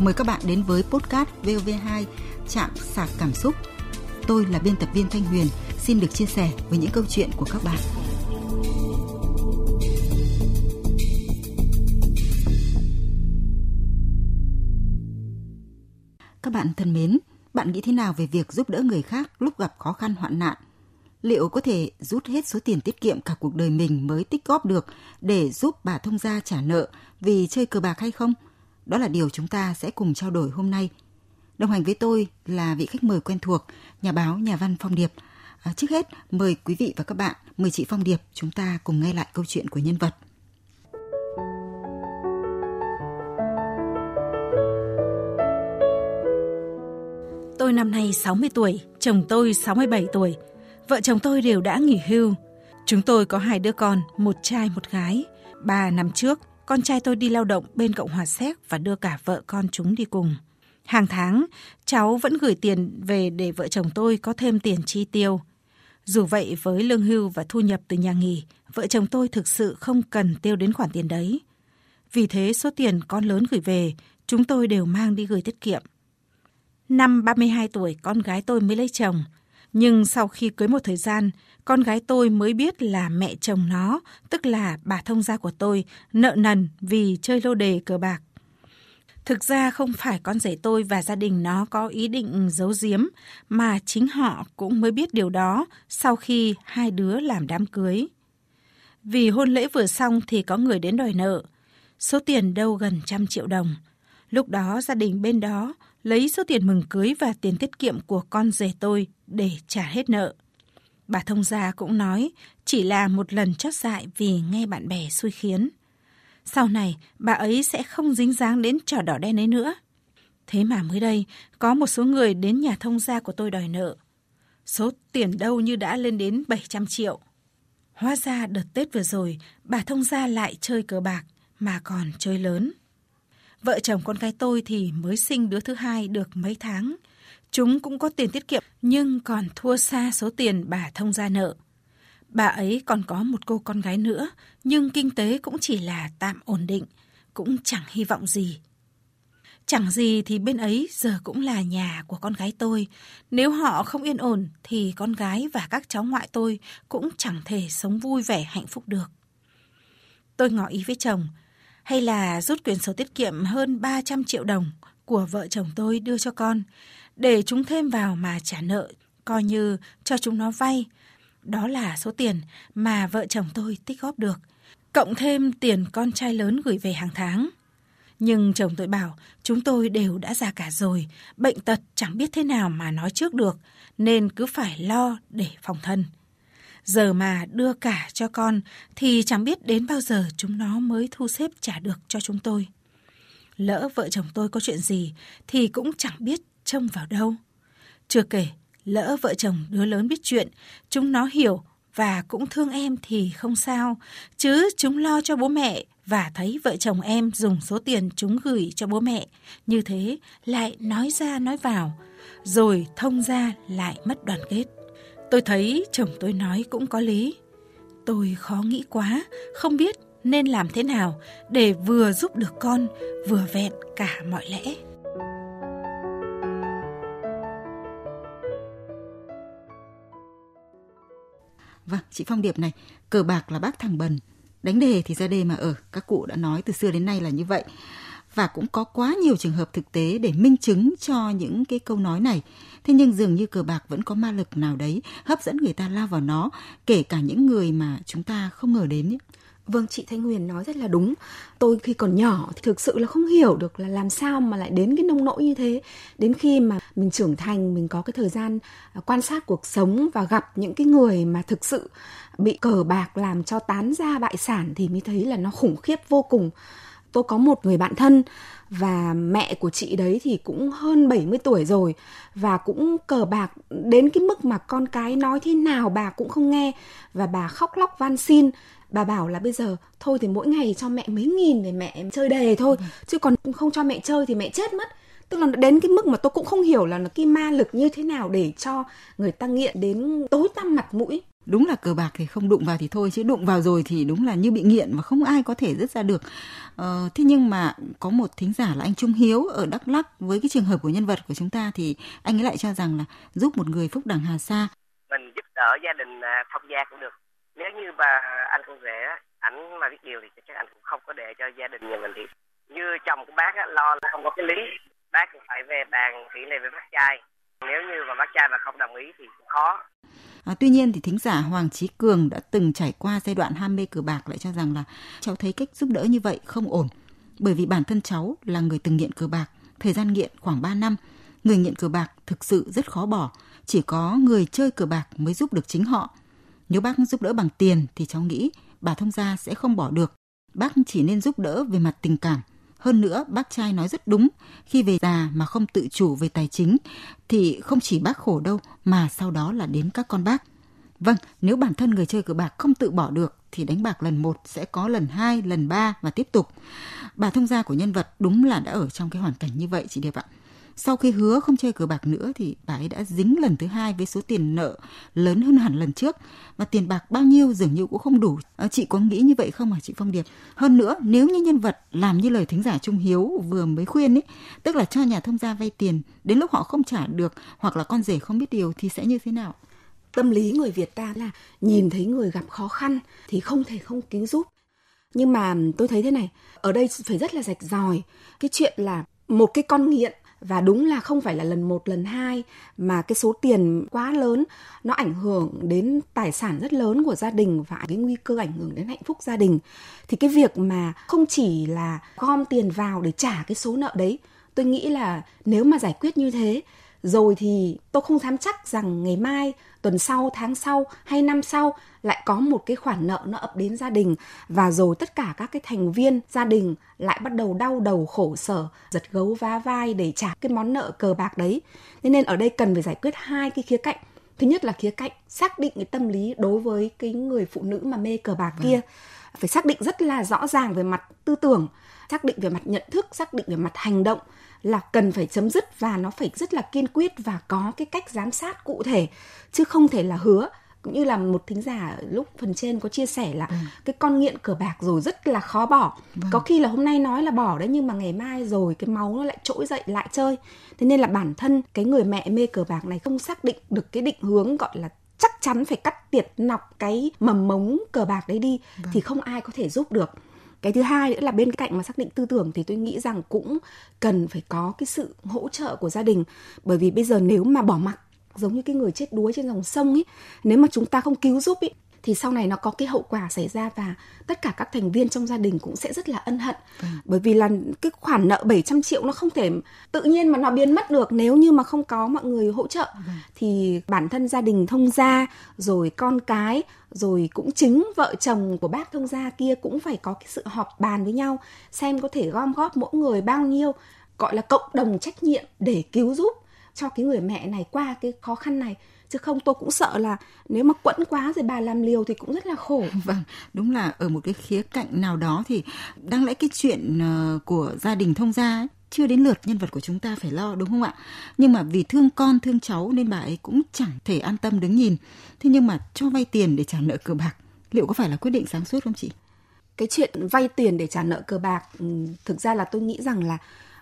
Mời các bạn đến với podcast VOV2 Trạm sạc cảm xúc. Tôi là biên tập viên Thanh Huyền, xin được chia sẻ với những câu chuyện của các bạn. Các bạn thân mến, bạn nghĩ thế nào về việc giúp đỡ người khác lúc gặp khó khăn hoạn nạn? Liệu có thể rút hết số tiền tiết kiệm cả cuộc đời mình mới tích góp được để giúp bà thông gia trả nợ vì chơi cờ bạc hay không? Đó là điều chúng ta sẽ cùng trao đổi hôm nay. Đồng hành với tôi là vị khách mời quen thuộc, nhà báo, nhà văn Phong Điệp. Trước hết, mời quý vị và các bạn, mời chị Phong Điệp, chúng ta cùng nghe lại câu chuyện của nhân vật. Tôi năm nay 60 tuổi, chồng tôi 67 tuổi. Vợ chồng tôi đều đã nghỉ hưu. Chúng tôi có hai đứa con, một trai một gái. 3 năm trước, con trai tôi đi lao động bên Cộng hòa Séc và đưa cả vợ con chúng đi cùng. Hàng tháng, cháu vẫn gửi tiền về để vợ chồng tôi có thêm tiền chi tiêu. Dù vậy, với lương hưu và thu nhập từ nhà nghỉ, vợ chồng tôi thực sự không cần tiêu đến khoản tiền đấy. Vì thế, số tiền con lớn gửi về, chúng tôi đều mang đi gửi tiết kiệm. Năm 32 tuổi, con gái tôi mới lấy chồng. Nhưng sau khi cưới một thời gian, con gái tôi mới biết là mẹ chồng nó, tức là bà thông gia của tôi, nợ nần vì chơi lô đề cờ bạc. Thực ra không phải con rể tôi và gia đình nó có ý định giấu giếm, mà chính họ cũng mới biết điều đó sau khi hai đứa làm đám cưới. Vì hôn lễ vừa xong thì có người đến đòi nợ, số tiền đâu gần 100 triệu đồng. Lúc đó gia đình bên đó lấy số tiền mừng cưới và tiền tiết kiệm của con rể tôi để trả hết nợ. Bà thông gia cũng nói chỉ là một lần chót dại vì nghe bạn bè xui khiến. Sau này, bà ấy sẽ không dính dáng đến trò đỏ đen ấy nữa. Thế mà mới đây, có một số người đến nhà thông gia của tôi đòi nợ. Số tiền đâu như đã lên đến 700 triệu. Hóa ra đợt Tết vừa rồi, bà thông gia lại chơi cờ bạc mà còn chơi lớn. Vợ chồng con gái tôi thì mới sinh đứa thứ hai được mấy tháng. Chúng cũng có tiền tiết kiệm nhưng còn thua xa số tiền bà thông gia nợ. Bà ấy còn có một cô con gái nữa, nhưng kinh tế cũng chỉ là tạm ổn định, cũng chẳng hy vọng gì. Chẳng gì thì bên ấy giờ cũng là nhà của con gái tôi. Nếu họ không yên ổn thì con gái và các cháu ngoại tôi cũng chẳng thể sống vui vẻ hạnh phúc được. Tôi ngỏ ý với chồng, hay là rút quyển sổ tiết kiệm hơn 300 triệu đồng của vợ chồng tôi đưa cho con, để chúng thêm vào mà trả nợ, coi như cho chúng nó vay. Đó là số tiền mà vợ chồng tôi tích góp được, cộng thêm tiền con trai lớn gửi về hàng tháng. Nhưng chồng tôi bảo chúng tôi đều đã già cả rồi, bệnh tật chẳng biết thế nào mà nói trước được, nên cứ phải lo để phòng thân. Giờ mà đưa cả cho con thì chẳng biết đến bao giờ chúng nó mới thu xếp trả được cho chúng tôi. Lỡ vợ chồng tôi có chuyện gì thì cũng chẳng biết trông vào đâu. Chưa kể, lỡ vợ chồng đứa lớn biết chuyện, chúng nó hiểu và cũng thương em thì không sao, chứ chúng lo cho bố mẹ và thấy vợ chồng em dùng số tiền chúng gửi cho bố mẹ, như thế lại nói ra nói vào, rồi thông ra lại mất đoàn kết. Tôi thấy chồng tôi nói cũng có lý. Tôi khó nghĩ quá, không biết nên làm thế nào để vừa giúp được con, vừa vẹn cả mọi lẽ. Vâng, chị Phong Điệp này, cờ bạc là bác thằng bần, đánh đề thì ra đề mà ở, các cụ đã nói từ xưa đến nay là như vậy. Và cũng có quá nhiều trường hợp thực tế để minh chứng cho những cái câu nói này. Thế nhưng dường như cờ bạc vẫn có ma lực nào đấy hấp dẫn người ta lao vào nó, kể cả những người mà chúng ta không ngờ đến ấy. Vâng, chị Thanh Huyền nói rất là đúng. Tôi khi còn nhỏ thì thực sự là không hiểu được là làm sao mà lại đến cái nông nỗi như thế. Đến khi mà mình trưởng thành, mình có cái thời gian quan sát cuộc sống và gặp những cái người mà thực sự bị cờ bạc làm cho tán gia bại sản thì mới thấy là nó khủng khiếp vô cùng. Tôi có một người bạn thân và mẹ của chị đấy thì cũng hơn 70 tuổi rồi và cũng cờ bạc đến cái mức mà con cái nói thế nào bà cũng không nghe và bà khóc lóc van xin. Bà bảo là bây giờ thôi thì mỗi ngày cho mẹ mấy nghìn để mẹ chơi đề thôi, chứ còn không cho mẹ chơi thì mẹ chết mất. Tức là đến cái mức mà tôi cũng không hiểu là nó cái ma lực như thế nào để cho người ta nghiện đến tối tăm mặt mũi. Đúng là cờ bạc thì không đụng vào thì thôi, chứ đụng vào rồi thì đúng là như bị nghiện mà không ai có thể dứt ra được. Thế nhưng mà có một thính giả là anh Trung Hiếu ở Đắk Lắk, với cái trường hợp của nhân vật của chúng ta thì anh ấy lại cho rằng là giúp một người Phúc Đẳng Hà Sa. Mình giúp đỡ gia đình Phong Gia cũng được. Nếu như bà anh con rể, ảnh mà biết điều thì chắc anh cũng không có để cho gia đình nhà mình đi. Như chồng của bác lo là không có cái lý, bác cũng phải về bàn kỹ lệ với bác trai. Nếu như mà bác trai mà không đồng ý thì cũng khó. Tuy nhiên thì thính giả Hoàng Trí Cường đã từng trải qua giai đoạn ham mê cờ bạc lại cho rằng là cháu thấy cách giúp đỡ như vậy không ổn. Bởi vì bản thân cháu là người từng nghiện cờ bạc, thời gian nghiện khoảng 3 năm. Người nghiện cờ bạc thực sự rất khó bỏ, chỉ có người chơi cờ bạc mới giúp được chính họ. Nếu bác giúp đỡ bằng tiền thì cháu nghĩ bà thông gia sẽ không bỏ được. Bác chỉ nên giúp đỡ về mặt tình cảm. Hơn nữa, bác trai nói rất đúng, khi về già mà không tự chủ về tài chính thì không chỉ bác khổ đâu mà sau đó là đến các con bác. Vâng, nếu bản thân người chơi cờ bạc không tự bỏ được thì đánh bạc lần 1 sẽ có lần 2, lần 3 và tiếp tục. Bà thông gia của nhân vật đúng là đã ở trong cái hoàn cảnh như vậy chị Điệp ạ. Sau khi hứa không chơi cờ bạc nữa thì bà ấy đã dính lần thứ 2 với số tiền nợ lớn hơn hẳn lần trước. Và tiền bạc bao nhiêu dường như cũng không đủ. Chị có nghĩ như vậy không hả chị Phong Điệp? Hơn nữa, nếu như nhân vật làm như lời thính giả Trung Hiếu vừa mới khuyên ấy, tức là cho nhà thông gia vay tiền, đến lúc họ không trả được hoặc là con rể không biết điều thì sẽ như thế nào? Tâm lý người Việt ta là nhìn thấy người gặp khó khăn thì không thể không cứu giúp. Nhưng mà tôi thấy thế này, ở đây phải rất là rạch ròi. Cái chuyện là một cái con nghiện, và đúng là không phải là lần 1, lần 2 mà cái số tiền quá lớn, nó ảnh hưởng đến tài sản rất lớn của gia đình và cái nguy cơ ảnh hưởng đến hạnh phúc gia đình. Thì cái việc mà không chỉ là gom tiền vào để trả cái số nợ đấy, tôi nghĩ là nếu mà giải quyết như thế rồi thì tôi không dám chắc rằng ngày mai, tuần sau, tháng sau hay năm sau lại có một cái khoản nợ nó ập đến gia đình, và rồi tất cả các cái thành viên gia đình lại bắt đầu đau đầu khổ sở, giật gấu vá vai để trả cái món nợ cờ bạc đấy. Nên ở đây cần phải giải quyết hai cái khía cạnh. Thứ nhất là khía cạnh xác định cái tâm lý đối với cái người phụ nữ mà mê cờ bạc kia. Phải xác định rất là rõ ràng về mặt tư tưởng, xác định về mặt nhận thức, xác định về mặt hành động là cần phải chấm dứt, và nó phải rất là kiên quyết và có cái cách giám sát cụ thể, chứ không thể là hứa. Cũng như là một thính giả lúc phần trên có chia sẻ là cái con nghiện cờ bạc rồi rất là khó bỏ. Có khi là hôm nay nói là bỏ đấy, nhưng mà ngày mai rồi cái máu nó lại trỗi dậy lại chơi. Thế nên là bản thân cái người mẹ mê cờ bạc này không xác định được cái định hướng gọi là chắc chắn phải cắt tiệt nọc cái mầm mống cờ bạc đấy đi thì không ai có thể giúp được. Cái thứ hai nữa là bên cạnh mà xác định tư tưởng thì tôi nghĩ rằng cũng cần phải có cái sự hỗ trợ của gia đình. Bởi vì bây giờ nếu mà bỏ mặc giống như cái người chết đuối trên dòng sông ấy, nếu mà chúng ta không cứu giúp ấy, thì sau này nó có cái hậu quả xảy ra, và tất cả các thành viên trong gia đình cũng sẽ rất là ân hận. Bởi vì là cái khoản nợ 700 triệu nó không thể tự nhiên mà nó biến mất được nếu như mà không có mọi người hỗ trợ. Thì bản thân gia đình thông gia, rồi con cái, rồi cũng chính vợ chồng của bác thông gia kia cũng phải có cái sự họp bàn với nhau, xem có thể gom góp mỗi người bao nhiêu, gọi là cộng đồng trách nhiệm để cứu giúp cho cái người mẹ này qua cái khó khăn này. Chứ không tôi cũng sợ là nếu mà quẫn quá rồi bà làm liều thì cũng rất là khổ. Vâng, đúng là ở một cái khía cạnh nào đó thì đáng lẽ cái chuyện của gia đình thông gia ấy, chưa đến lượt nhân vật của chúng ta phải lo, đúng không ạ? Nhưng mà vì thương con, thương cháu nên bà ấy cũng chẳng thể an tâm đứng nhìn. Thế nhưng mà cho vay tiền để trả nợ cờ bạc, liệu có phải là quyết định sáng suốt không chị? Cái chuyện vay tiền để trả nợ cờ bạc thực ra là tôi nghĩ rằng là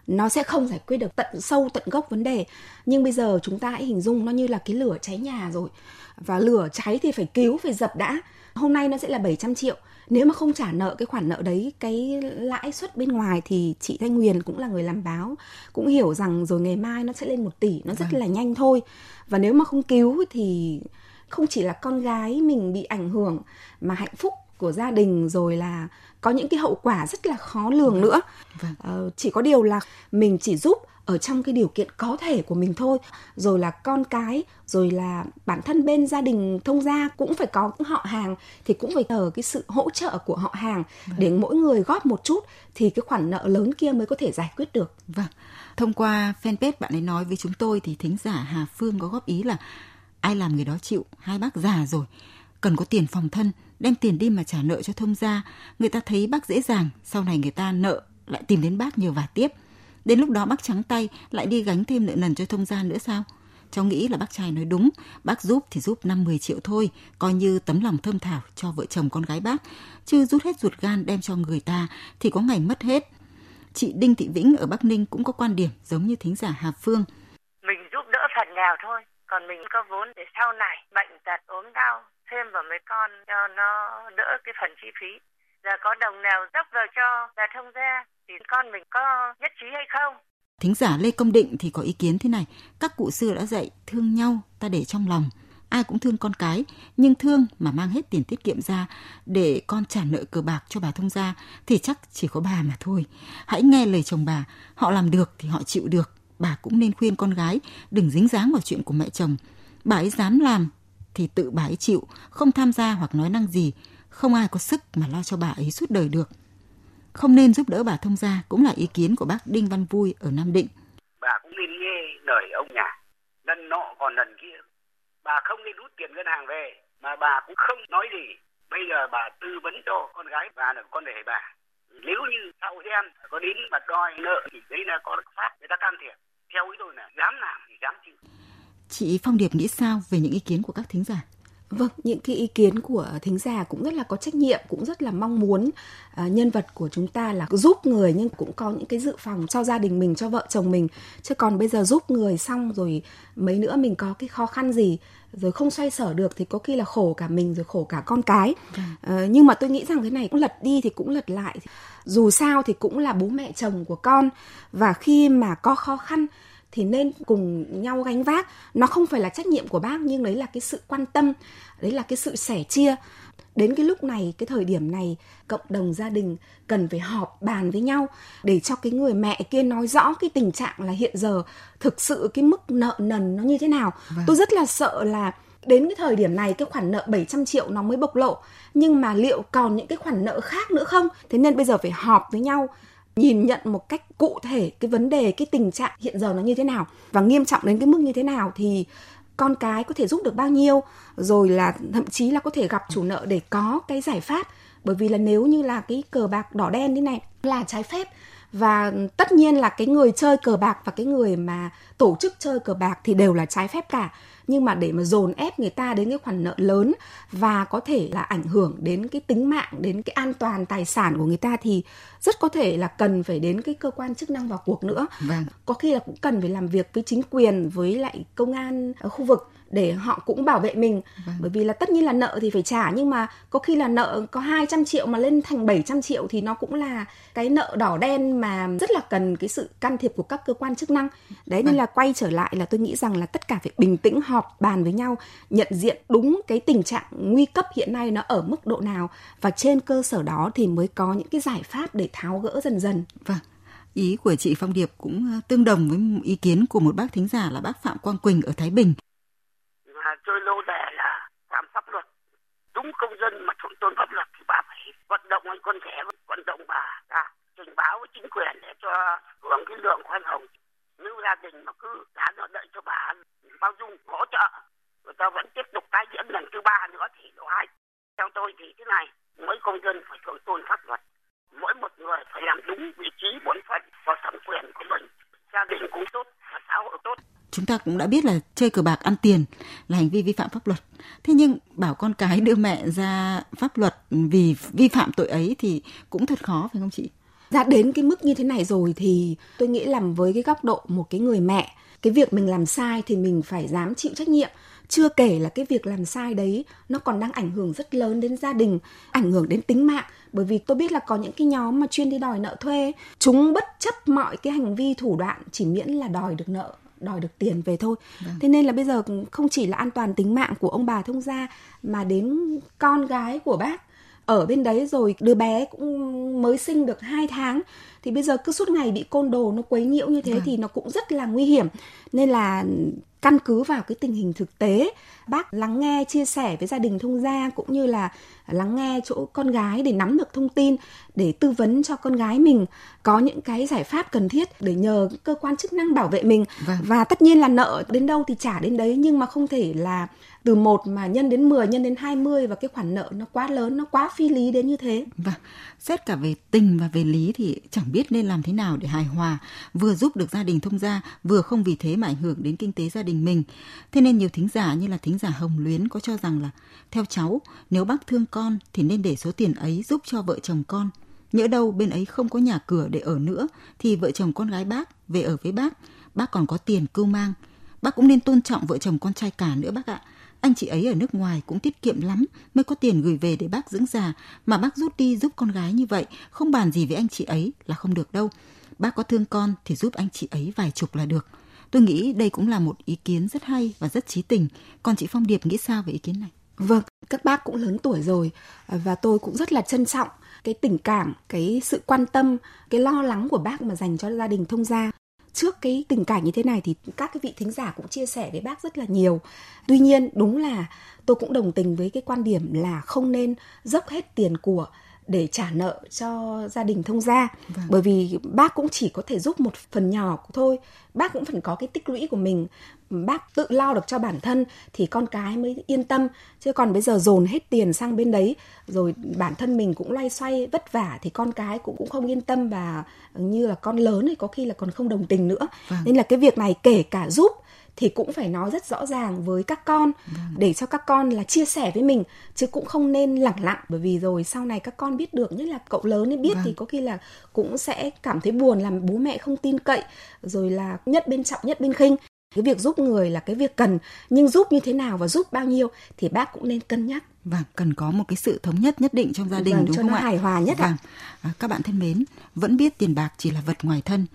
nó sẽ không giải quyết được tận sâu, tận gốc vấn đề. Nhưng bây giờ chúng ta hãy hình dung nó như là cái lửa cháy nhà rồi. Và lửa cháy thì phải cứu, phải dập đã. Hôm nay nó sẽ là 700 triệu. Nếu mà không trả nợ cái khoản nợ đấy, cái lãi suất bên ngoài thì chị Thanh Huyền cũng là người làm báo, cũng hiểu rằng rồi ngày mai nó sẽ lên 1 tỷ, nó rất là nhanh thôi. Và nếu mà không cứu thì không chỉ là con gái mình bị ảnh hưởng, mà hạnh phúc của gia đình rồi là có những cái hậu quả rất là khó lường nữa. Chỉ có điều là mình chỉ giúp ở trong cái điều kiện có thể của mình thôi. Rồi là con cái, rồi là bản thân bên gia đình thông gia cũng phải có họ hàng, thì cũng phải nhờ cái sự hỗ trợ của họ hàng để mỗi người góp một chút thì cái khoản nợ lớn kia mới có thể giải quyết được. Thông qua fanpage bạn ấy nói với chúng tôi thì thính giả Hà Phương có góp ý là ai làm người đó chịu, hai bác già rồi, cần có tiền phòng thân, đem tiền đi mà trả nợ cho thông gia. Người ta thấy bác dễ dàng, sau này người ta nợ lại tìm đến bác nhờ vả tiếp. Đến lúc đó bác trắng tay lại đi gánh thêm nợ nần cho thông gia nữa sao? Cháu nghĩ là bác trai nói đúng, bác giúp thì giúp 5-10 triệu thôi, coi như tấm lòng thơm thảo cho vợ chồng con gái bác, chứ rút hết ruột gan đem cho người ta thì có ngày mất hết. Chị Đinh Thị Vĩnh ở Bắc Ninh cũng có quan điểm giống như thính giả Hà Phương. Mình giúp đỡ phần nào thôi, còn mình có vốn để sau này bệnh tật ốm đau thêm vào mấy con cho nó đỡ cái phần chi phí. Giờ có đồng nào dốc vào cho là thông gia thì con mình có nhất trí hay không? Thính giả Lê Công Định thì có ý kiến thế này, các cụ xưa đã dạy thương nhau ta để trong lòng. Ai cũng thương con cái, nhưng thương mà mang hết tiền tiết kiệm ra để con trả nợ cờ bạc cho bà thông gia thì chắc chỉ có bà mà thôi. Hãy nghe lời chồng bà, họ làm được thì họ chịu được. Bà cũng nên khuyên con gái đừng dính dáng vào chuyện của mẹ chồng. Bà ấy dám làm thì tự bà ấy chịu, không tham gia hoặc nói năng gì. Không ai có sức mà lo cho bà ấy suốt đời được. Không nên giúp đỡ bà thông gia cũng là ý kiến của bác Đinh Văn Vui ở Nam Định. Bà cũng nên nghe lời ông nhà, lần nọ còn lần kia. Bà không nên rút tiền ngân hàng về, mà bà cũng không nói gì. Bây giờ bà tư vấn cho con gái và là con rể bà. Nếu như sau em có đến mà đòi nợ thì đấy là có pháp người ta can thiệp. Theo ý tôi là dám làm thì dám chịu. Chị Phong Điệp nghĩ sao về những ý kiến của các thính giả? Vâng, những cái ý kiến của thính giả cũng rất là có trách nhiệm, cũng rất là mong muốn nhân vật của chúng ta là giúp người nhưng cũng có những cái dự phòng cho gia đình mình, cho vợ chồng mình. Chứ còn bây giờ giúp người xong rồi mấy nữa mình có cái khó khăn gì rồi không xoay sở được thì có khi là khổ cả mình rồi khổ cả con cái. Nhưng mà tôi nghĩ rằng cái này cũng lật đi thì cũng lật lại. Dù sao thì cũng là bố mẹ chồng của con và khi mà có khó khăn thì nên cùng nhau gánh vác. Nó không phải là trách nhiệm của bác, nhưng đấy là cái sự quan tâm, đấy là cái sự sẻ chia. Đến cái lúc này, cái thời điểm này, cộng đồng gia đình cần phải họp bàn với nhau để cho cái người mẹ kia nói rõ cái tình trạng là hiện giờ thực sự cái mức nợ nần nó như thế nào. Vâng. Tôi rất là sợ là đến cái thời điểm này cái khoản nợ 700 triệu nó mới bộc lộ, nhưng mà liệu còn những cái khoản nợ khác nữa không? Thế nên bây giờ phải họp với nhau, nhìn nhận một cách cụ thể cái vấn đề, cái tình trạng hiện giờ nó như thế nào và nghiêm trọng đến cái mức như thế nào thì con cái có thể giúp được bao nhiêu, rồi là thậm chí là có thể gặp chủ nợ để có cái giải pháp. Bởi vì là nếu như là cái cờ bạc đỏ đen thế này là trái phép và tất nhiên là cái người chơi cờ bạc và cái người mà tổ chức chơi cờ bạc thì đều là trái phép cả. Nhưng mà để mà dồn ép người ta đến cái khoản nợ lớn và có thể là ảnh hưởng đến cái tính mạng, đến cái an toàn tài sản của người ta thì rất có thể là cần phải đến cái cơ quan chức năng vào cuộc nữa. Vâng. Có khi là cũng cần phải làm việc với chính quyền, với lại công an ở khu vực để họ cũng bảo vệ mình. Vâng. Bởi vì là tất nhiên là nợ thì phải trả, nhưng mà có khi là nợ có 200 triệu mà lên thành 700 triệu thì nó cũng là cái nợ đỏ đen mà rất là cần cái sự can thiệp của các cơ quan chức năng. Đấy. Vâng. Nên là quay trở lại là tôi nghĩ rằng là tất cả phải bình tĩnh, họp bàn với nhau, nhận diện đúng cái tình trạng nguy cấp hiện nay nó ở mức độ nào và trên cơ sở đó thì mới có những cái giải pháp để tháo gỡ dần dần. Vâng. Ý của chị Phong Điệp cũng tương đồng với ý kiến của một bác thính giả là bác Phạm Quang Quỳnh ở Thái Bình. Chơi lâu đài là phạm pháp luật, đúng công dân mà thượng tôn pháp luật thì bà phải vận động anh con trẻ, vận động bà trình báo với chính quyền để cho hưởng cái lượng khoan hồng. Nếu gia đình mà cứ đã đợi cho bà bao dung hỗ trợ, người ta vẫn tiếp tục tái diễn lần thứ 3 nữa thì độ hay. Theo tôi thì thế này, mỗi công dân phải thượng tôn pháp luật, mỗi một người phải làm đúng vị trí bổn phận và thẩm quyền của mình, gia đình cũng tốt và xã hội tốt. Chúng ta cũng đã biết là chơi cờ bạc ăn tiền là hành vi vi phạm pháp luật. Thế nhưng bảo con cái đưa mẹ ra pháp luật vì vi phạm tội ấy thì cũng thật khó, phải không chị? Đã đến cái mức như thế này rồi thì tôi nghĩ làm với cái góc độ một cái người mẹ, cái việc mình làm sai thì mình phải dám chịu trách nhiệm. Chưa kể là cái việc làm sai đấy nó còn đang ảnh hưởng rất lớn đến gia đình, ảnh hưởng đến tính mạng. Bởi vì tôi biết là có những cái nhóm mà chuyên đi đòi nợ thuê, chúng bất chấp mọi cái hành vi thủ đoạn chỉ miễn là đòi được nợ, đòi được tiền về thôi. Vâng. Thế nên là bây giờ không chỉ là an toàn tính mạng của ông bà thông gia mà đến con gái của bác ở bên đấy, rồi đứa bé cũng mới sinh được 2 tháng thì bây giờ cứ suốt ngày bị côn đồ nó quấy nhiễu như thế. Vâng. Thì nó cũng rất là nguy hiểm. Nên là căn cứ vào cái tình hình thực tế, bác lắng nghe chia sẻ với gia đình thông gia cũng như là lắng nghe chỗ con gái để nắm được thông tin, để tư vấn cho con gái mình có những cái giải pháp cần thiết để nhờ cơ quan chức năng bảo vệ mình. Vâng. Và tất nhiên là nợ đến đâu thì trả đến đấy, nhưng mà không thể là từ 1 mà nhân đến 10, nhân đến 20 và cái khoản nợ nó quá lớn, nó quá phi lý đến như thế. Vâng, xét cả về tình và về lý thì chẳng biết biết nên làm thế nào để hài hòa, vừa giúp được gia đình thông gia, vừa không vì thế mà ảnh hưởng đến kinh tế gia đình mình. Thế nên nhiều thính giả như là thính giả Hồng Luyến có cho rằng là theo cháu, nếu bác thương con thì nên để số tiền ấy giúp cho vợ chồng con. Nhỡ đâu bên ấy không có nhà cửa để ở nữa thì vợ chồng con gái bác về ở với bác còn có tiền cưu mang. Bác cũng nên tôn trọng vợ chồng con trai cả nữa bác ạ. Anh chị ấy ở nước ngoài cũng tiết kiệm lắm mới có tiền gửi về để bác dưỡng già, mà bác rút đi giúp con gái như vậy, không bàn gì với anh chị ấy là không được đâu. Bác có thương con thì giúp anh chị ấy vài chục là được. Tôi nghĩ đây cũng là một ý kiến rất hay và rất chí tình. Còn chị Phong Điệp nghĩ sao về ý kiến này? Vâng, các bác cũng lớn tuổi rồi và tôi cũng rất là trân trọng cái tình cảm, cái sự quan tâm, cái lo lắng của bác mà dành cho gia đình thông gia. Trước cái tình cảnh như thế này thì các cái vị thính giả cũng chia sẻ với bác rất là nhiều. Tuy nhiên đúng là tôi cũng đồng tình với cái quan điểm là không nên dốc hết tiền của để trả nợ cho gia đình thông gia. Vâng. Bởi vì bác cũng chỉ có thể giúp một phần nhỏ thôi. Bác cũng phải có cái tích lũy của mình. Bác tự lo được cho bản thân thì con cái mới yên tâm. Chứ còn bây giờ dồn hết tiền sang bên đấy, rồi bản thân mình cũng loay xoay vất vả thì con cái cũng không yên tâm. Và như là con lớn thì có khi là còn không đồng tình nữa. Vâng. Nên là cái việc này kể cả giúp thì cũng phải nói rất rõ ràng với các con, để cho các con là chia sẻ với mình, chứ cũng không nên lẳng lặng, bởi vì rồi sau này các con biết được, nhất là cậu lớn ấy biết thì có khi là cũng sẽ cảm thấy buồn, làm bố mẹ không tin cậy, rồi là nhất bên trọng nhất bên khinh. Cái việc giúp người là cái việc cần, nhưng giúp như thế nào và giúp bao nhiêu thì bác cũng nên cân nhắc. Vâng, cần có một cái sự thống nhất nhất định trong gia đình, đúng không ạ? Cho nó hài hòa nhất ạ. Các bạn thân mến, vẫn biết tiền bạc chỉ là vật ngoài thân.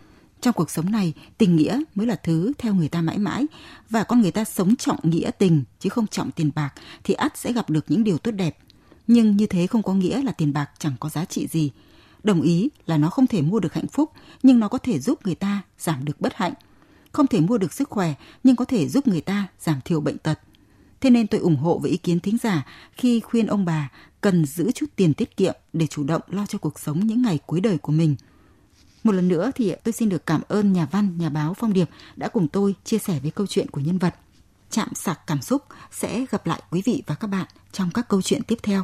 Trong cuộc sống này, tình nghĩa mới là thứ theo người ta mãi mãi, và con người ta sống trọng nghĩa tình chứ không trọng tiền bạc thì ắt sẽ gặp được những điều tốt đẹp. Nhưng như thế không có nghĩa là tiền bạc chẳng có giá trị gì. Đồng ý là nó không thể mua được hạnh phúc, nhưng nó có thể giúp người ta giảm được bất hạnh. Không thể mua được sức khỏe, nhưng có thể giúp người ta giảm thiểu bệnh tật. Thế nên tôi ủng hộ với ý kiến thính giả khi khuyên ông bà cần giữ chút tiền tiết kiệm để chủ động lo cho cuộc sống những ngày cuối đời của mình. Một lần nữa thì tôi xin được cảm ơn nhà văn, nhà báo Phong Điệp đã cùng tôi chia sẻ với câu chuyện của nhân vật. Chạm sạc cảm xúc sẽ gặp lại quý vị và các bạn trong các câu chuyện tiếp theo.